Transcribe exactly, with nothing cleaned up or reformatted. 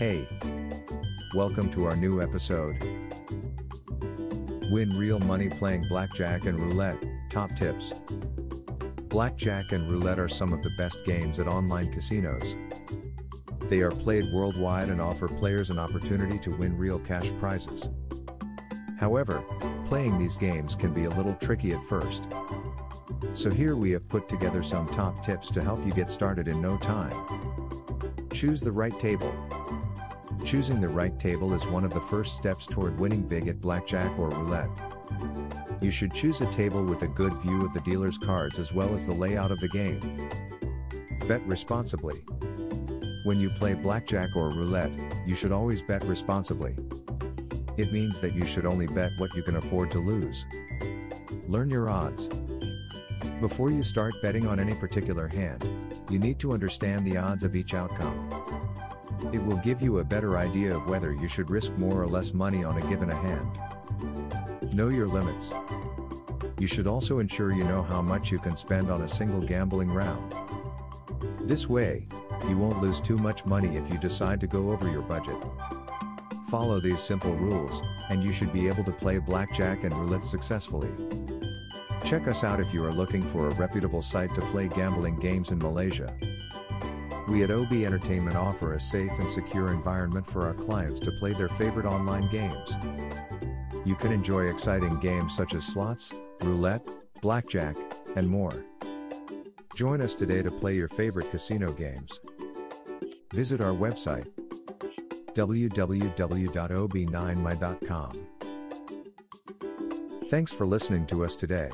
Hey, welcome to our new episode. Win real money playing blackjack and roulette. Top tips. Blackjack and roulette are some of the best games at online casinos. They are played worldwide and offer players an opportunity to win real cash prizes. However, playing these games can be a little tricky at first. So here we have put together some top tips to help you get started in no time. Choose the right table. Choosing the right table is one of the first steps toward winning big at blackjack or roulette. You should choose a table with a good view of the dealer's cards as well as the layout of the game. Bet responsibly. When you play blackjack or roulette, you should always bet responsibly. It means that you should only bet what you can afford to lose. Learn your odds. Before you start betting on any particular hand, you need to understand the odds of each outcome. It will give you a better idea of whether you should risk more or less money on a given hand. Know your limits. You should also ensure you know how much you can spend on a single gambling round. This way, you won't lose too much money if you decide to go over your budget. Follow these simple rules, and you should be able to play blackjack and roulette successfully. Check us out if you are looking for a reputable site to play gambling games in Malaysia. We at O B Entertainment offer a safe and secure environment for our clients to play their favorite online games. You can enjoy exciting games such as slots, roulette, blackjack, and more. Join us today to play your favorite casino games. Visit our website w w w dot o b nine m y dot com. Thanks for listening to us today.